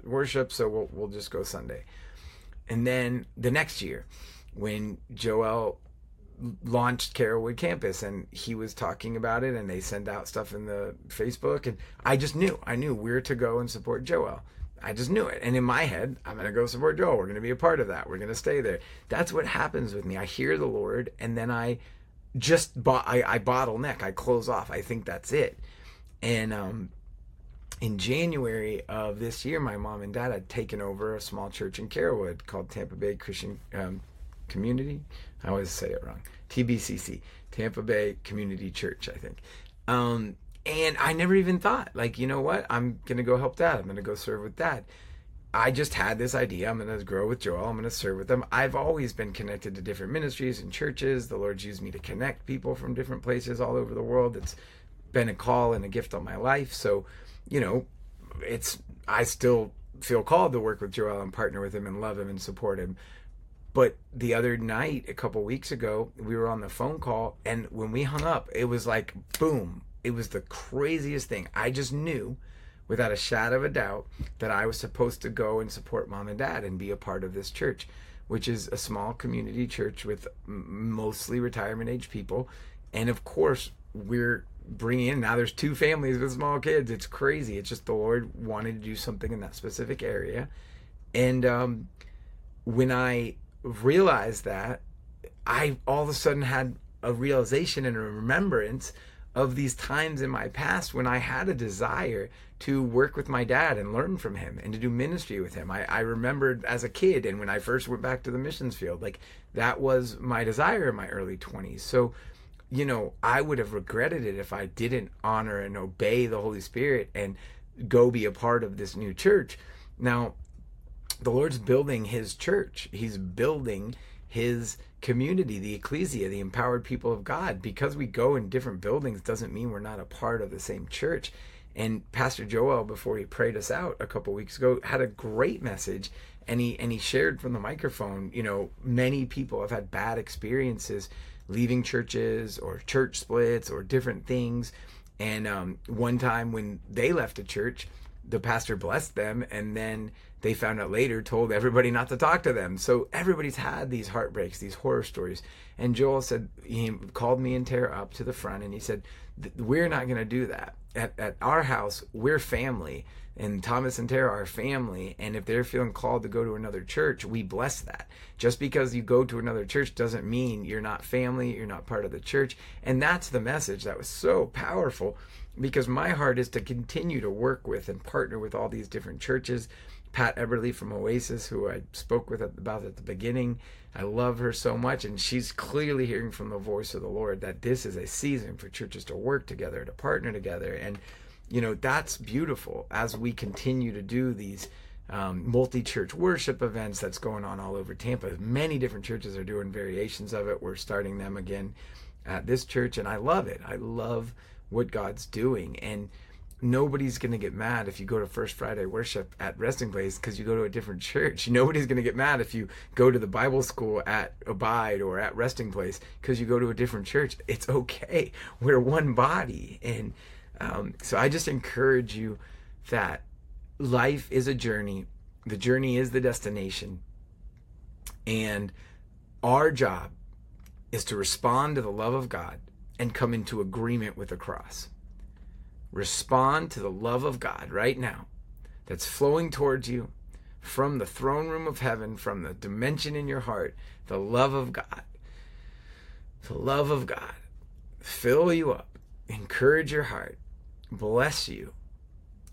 worship, so we'll just go Sunday. And then the next year, when Joel launched Carrollwood campus, and he was talking about it, and they sent out stuff in the Facebook, and I knew where to go and support Joel. I just knew it. And in my head, I'm going to go support Joel. We're going to be a part of that. We're going to stay there. That's what happens with me. I hear the Lord, and then I bottleneck. I close off. I think that's it. And in January of this year, my mom and dad had taken over a small church in Carrollwood called Tampa Bay Christian Community. I always say it wrong. TBCC, Tampa Bay Community Church, I think. And I never even thought, I'm going to go help Dad. I'm going to go serve with Dad. I just had this idea. I'm going to grow with Joel. I'm going to serve with them. I've always been connected to different ministries and churches. The Lord's used me to connect people from different places all over the world. It's been a call and a gift on my life. So, I still feel called to work with Joel and partner with him and love him and support him. But the other night, a couple weeks ago, we were on the phone call, and when we hung up, it was like, boom. It was the craziest thing. I just knew, without a shadow of a doubt, that I was supposed to go and support Mom and Dad and be a part of this church, which is a small community church with mostly retirement age people. And of course, we're bringing in, now there's 2 families with small kids. It's crazy. It's just the Lord wanted to do something in that specific area. And when I realized that, I all of a sudden had a realization and a remembrance of these times in my past when I had a desire to work with my dad and learn from him and to do ministry with him. I remembered as a kid, and when I first went back to the missions field, that was my desire in my early 20s. So, I would have regretted it if I didn't honor and obey the Holy Spirit and go be a part of this new church. Now, the Lord's building his church. He's building his community, the ecclesia, the empowered people of God. Because we go in different buildings doesn't mean we're not a part of the same church. And Pastor Joel, before he prayed us out a couple weeks ago, had a great message, and he shared from the microphone, many people have had bad experiences leaving churches or church splits or different things. And one time when they left a church, the pastor blessed them, and then they found out later, told everybody not to talk to them. So everybody's had these heartbreaks, these horror stories. And Joel said, he called me and Tara up to the front and he said, we're not going to do that. At our house, we're family, and Thomas and Tara are family, and if they're feeling called to go to another church, we bless that. Just because you go to another church doesn't mean you're not family, you're not part of the church. And that's the message that was so powerful, because my heart is to continue to work with and partner with all these different churches. Pat Eberly from Oasis, who I spoke with about at the beginning, I love her so much, and she's clearly hearing from the voice of the Lord that this is a season for churches to work together, to partner together, and you know, that's beautiful as we continue to do these multi-church worship events that's going on all over Tampa. Many different churches are doing variations of it. We're starting them again at this church, and I love it. I love what God's doing, and nobody's going to get mad if you go to First Friday worship at Resting Place because you go to a different church. Nobody's going to get mad if you go to the Bible school at Abide or at Resting Place because you go to a different church. It's okay. We're one body. And so I just encourage you that life is a journey. The journey is the destination. And our job is to respond to the love of God and come into agreement with the cross. Respond to the love of God right now that's flowing towards you from the throne room of heaven, from the dimension in your heart. The love of God, the love of God, fill you up, encourage your heart, bless you,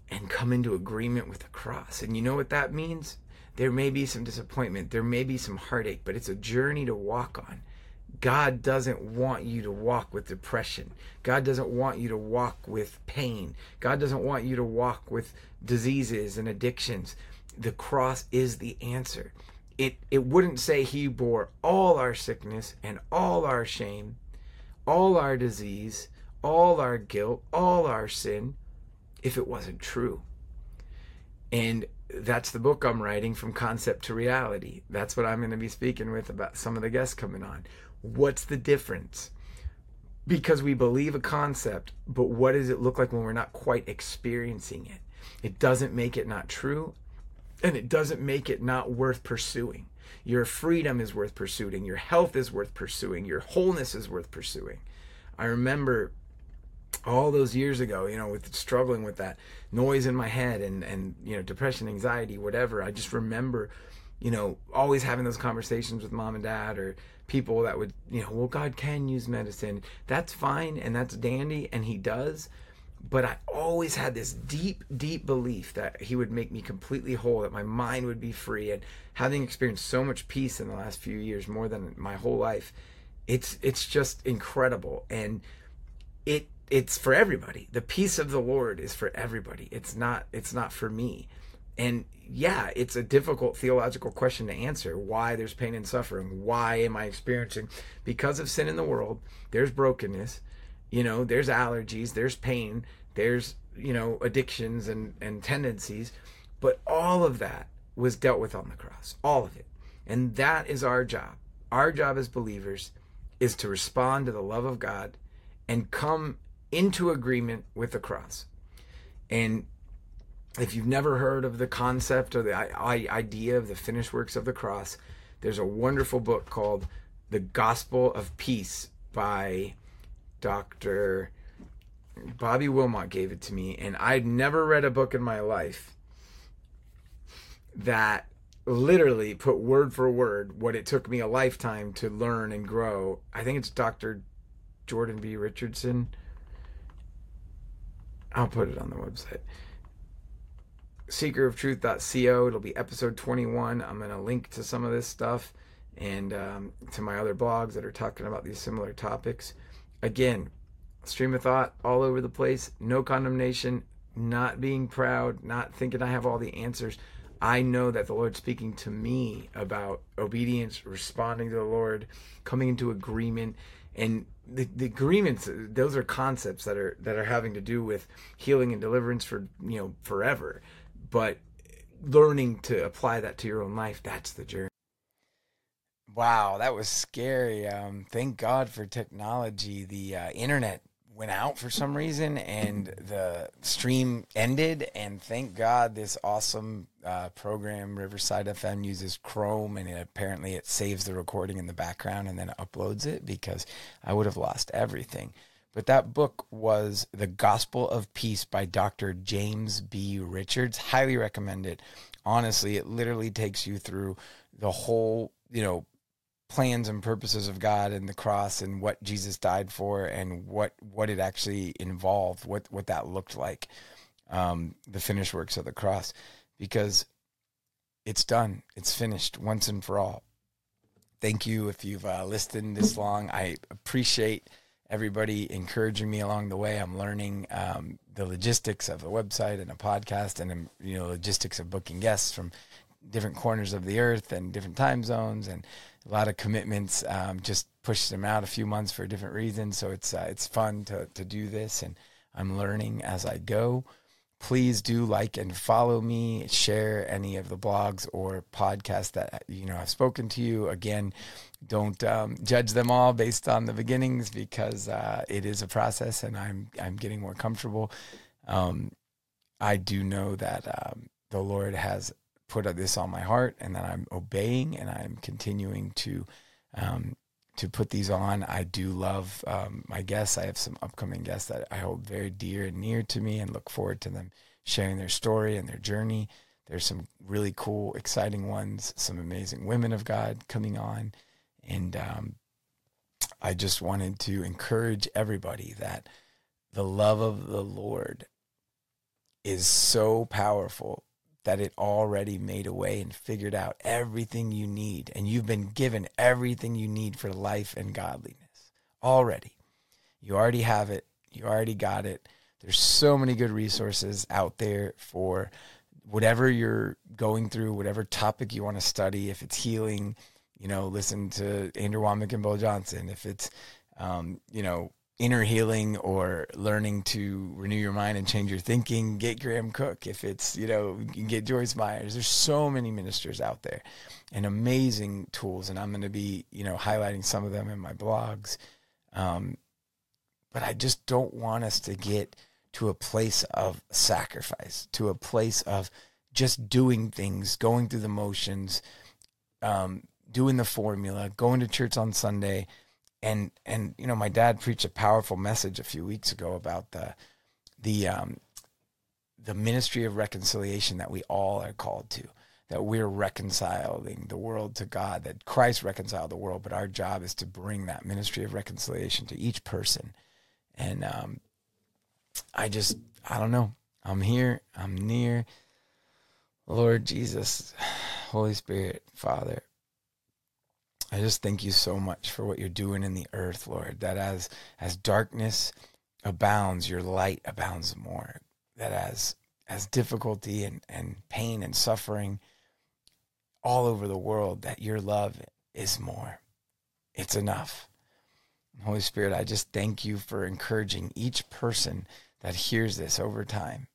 and come into agreement with the cross. And you know what that means? There may be some disappointment, there may be some heartache, but it's a journey to walk on. God doesn't want you to walk with depression. God doesn't want you to walk with pain. God doesn't want you to walk with diseases and addictions. The cross is the answer. It wouldn't say he bore all our sickness and all our shame, all our disease, all our guilt, all our sin, if it wasn't true. And that's the book I'm writing, From Concept to Reality. That's what I'm going to be speaking with about some of the guests coming on. What's the difference? Because we believe a concept, but what does it look like when we're not quite experiencing it? It doesn't make it not true, and it doesn't make it not worth pursuing. Your freedom is worth pursuing. Your health is worth pursuing. Your wholeness is worth pursuing. I remember all those years ago, you know, with struggling with that noise in my head and you know, depression, anxiety, whatever. I just remember, you know, always having those conversations with mom and dad or people that would, you know, well, God can use medicine. That's fine, and that's dandy, and he does. But I always had this deep, deep belief that he would make me completely whole, that my mind would be free. And having experienced so much peace in the last few years, more than my whole life, it's just incredible. And it's for everybody. The peace of the Lord is for everybody. It's not for me. And yeah, it's a difficult theological question to answer, why there's pain and suffering. Why am I experiencing? Because of sin in the world, there's brokenness, you know, there's allergies, there's pain, there's, you know, addictions and tendencies. But all of that was dealt with on the cross, all of it. And that is our job. Our job as believers is to respond to the love of God and come into agreement with the cross. And if you've never heard of the concept or the idea of the finished works of the cross, there's a wonderful book called The Gospel of Peace by Dr. Bobby Wilmot. Gave it to me, and I'd never read a book in my life that literally put word for word what it took me a lifetime to learn and grow. I think it's Dr. Jordan B. Richardson. I'll put it on the website. seekeroftruth.co. It'll be episode 21. I'm going to link to some of this stuff and to my other blogs that are talking about these similar topics. Again, stream of thought all over the place. No condemnation, not being proud, not thinking I have all the answers. I know that the Lord's speaking to me about obedience, responding to the Lord, coming into agreement. And the agreements, those are concepts that are having to do with healing and deliverance for, you know, forever. But learning to apply that to your own life, that's the journey. Wow, that was scary. Thank God for technology. The internet went out for some reason, and the stream ended. And thank God this awesome program, Riverside FM, uses Chrome, and apparently it saves the recording in the background and then uploads it, because I would have lost everything. But that book was The Gospel of Peace by Dr. James B. Richards. Highly recommend it. Honestly, it literally takes you through the whole, plans and purposes of God and the cross and what Jesus died for and what it actually involved, what that looked like, the finished works of the cross, because it's done. It's finished once and for all. Thank you if you've listened this long. I appreciate everybody encouraging me along the way. I'm learning the logistics of a website and a podcast and, logistics of booking guests from different corners of the earth and different time zones, and a lot of commitments, just pushed them out a few months for different reasons. So it's fun to do this, and I'm learning as I go. Please do like and follow me, share any of the blogs or podcasts that, I've spoken to you. Again, don't judge them all based on the beginnings, because it is a process, and I'm getting more comfortable. I do know that the Lord has put this on my heart, and that I'm obeying, and I'm continuing to put these on. I do love my guests. I have some upcoming guests that I hold very dear and near to me, and look forward to them sharing their story and their journey. There's some really cool, exciting ones, some amazing women of God coming on. And I just wanted to encourage everybody that the love of the Lord is so powerful that it already made a way and figured out everything you need. And you've been given everything you need for life and godliness already. You already have it. You already got it. There's so many good resources out there for whatever you're going through, whatever topic you want to study. If it's healing, listen to Andrew Wommack and Bill Johnson. If it's, inner healing or learning to renew your mind and change your thinking, get Graham Cook. If it's, you can get Joyce Meyer. There's so many ministers out there and amazing tools. And I'm going to be, highlighting some of them in my blogs. But I just don't want us to get to a place of sacrifice, to a place of just doing things, going through the motions, doing the formula, going to church on Sunday. And my dad preached a powerful message a few weeks ago about the ministry of reconciliation that we all are called to, that we're reconciling the world to God, that Christ reconciled the world, but our job is to bring that ministry of reconciliation to each person. And I don't know. I'm here. I'm near. Lord Jesus, Holy Spirit, Father, I just thank you so much for what you're doing in the earth, Lord, that as darkness abounds, your light abounds more, that as difficulty and pain and suffering all over the world, that your love is more. It's enough. Holy Spirit, I just thank you for encouraging each person that hears this over time,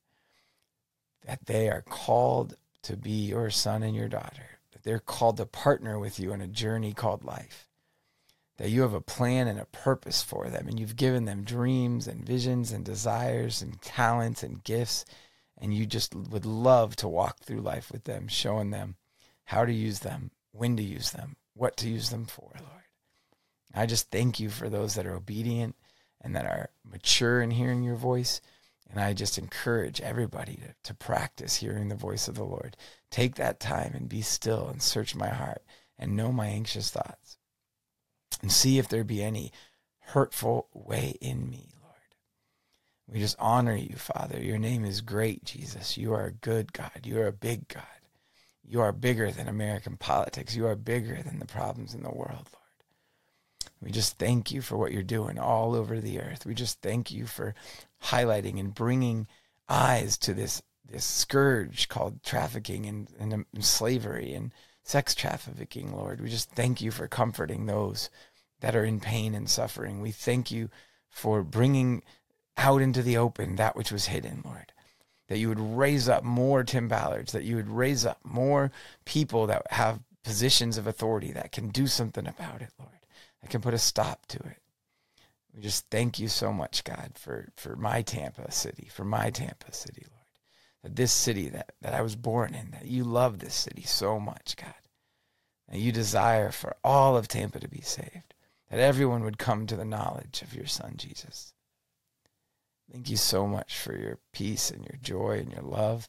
that they are called to be your son and your daughter. They're called to partner with you in a journey called life, that you have a plan and a purpose for them, and you've given them dreams and visions and desires and talents and gifts, and you just would love to walk through life with them, showing them how to use them, when to use them, what to use them for, Lord. I just thank you for those that are obedient and that are mature in hearing your voice. And I just encourage everybody to practice hearing the voice of the Lord. Take that time and be still and search my heart and know my anxious thoughts, and see if there be any hurtful way in me, Lord. We just honor you, Father. Your name is great, Jesus. You are a good God. You are a big God. You are bigger than American politics. You are bigger than the problems in the world, Lord. We just thank you for what you're doing all over the earth. We just thank you for highlighting and bringing eyes to this scourge called trafficking and slavery and sex trafficking, Lord. We just thank you for comforting those that are in pain and suffering. We thank you for bringing out into the open that which was hidden, Lord, that you would raise up more Tim Ballards, that you would raise up more people that have positions of authority that can do something about it, Lord. I can put a stop to it. We just thank you so much, God, for my Tampa city, Lord. That this city that I was born in, that you love this city so much, God. That you desire for all of Tampa to be saved. That everyone would come to the knowledge of your son, Jesus. Thank you so much for your peace and your joy and your love.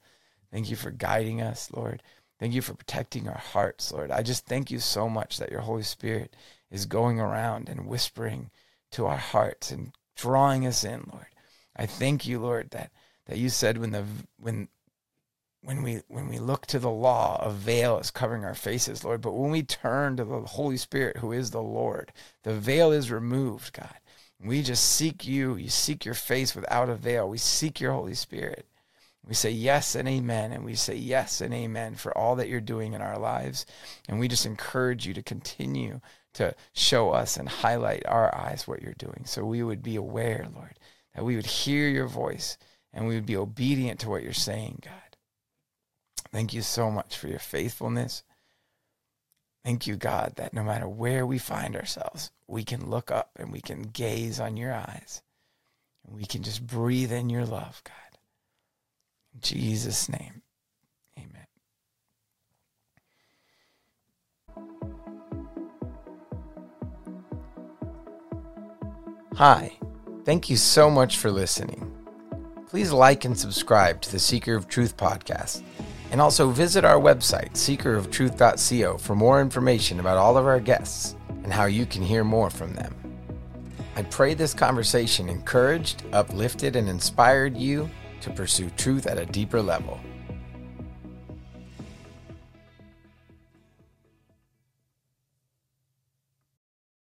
Thank you for guiding us, Lord. Thank you for protecting our hearts, Lord. I just thank you so much that your Holy Spirit is going around and whispering to our hearts and drawing us in, Lord. I thank you, Lord, that you said when we look to the law, a veil is covering our faces, Lord. But when we turn to the Holy Spirit, who is the Lord, the veil is removed, God. We just seek you. You seek your face without a veil. We seek your Holy Spirit. We say yes and amen, and we say yes and amen for all that you're doing in our lives. And we just encourage you to continue to show us and highlight our eyes what you're doing, so we would be aware, Lord, that we would hear your voice and we would be obedient to what you're saying, God. Thank you so much for your faithfulness. Thank you, God, that no matter where we find ourselves, we can look up and we can gaze on your eyes. And we can just breathe in your love, God. In Jesus' name, amen. Hi, thank you so much for listening. Please like and subscribe to the Seeker of Truth podcast. And also visit our website, seekeroftruth.co, for more information about all of our guests and how you can hear more from them. I pray this conversation encouraged, uplifted, and inspired you to pursue truth at a deeper level.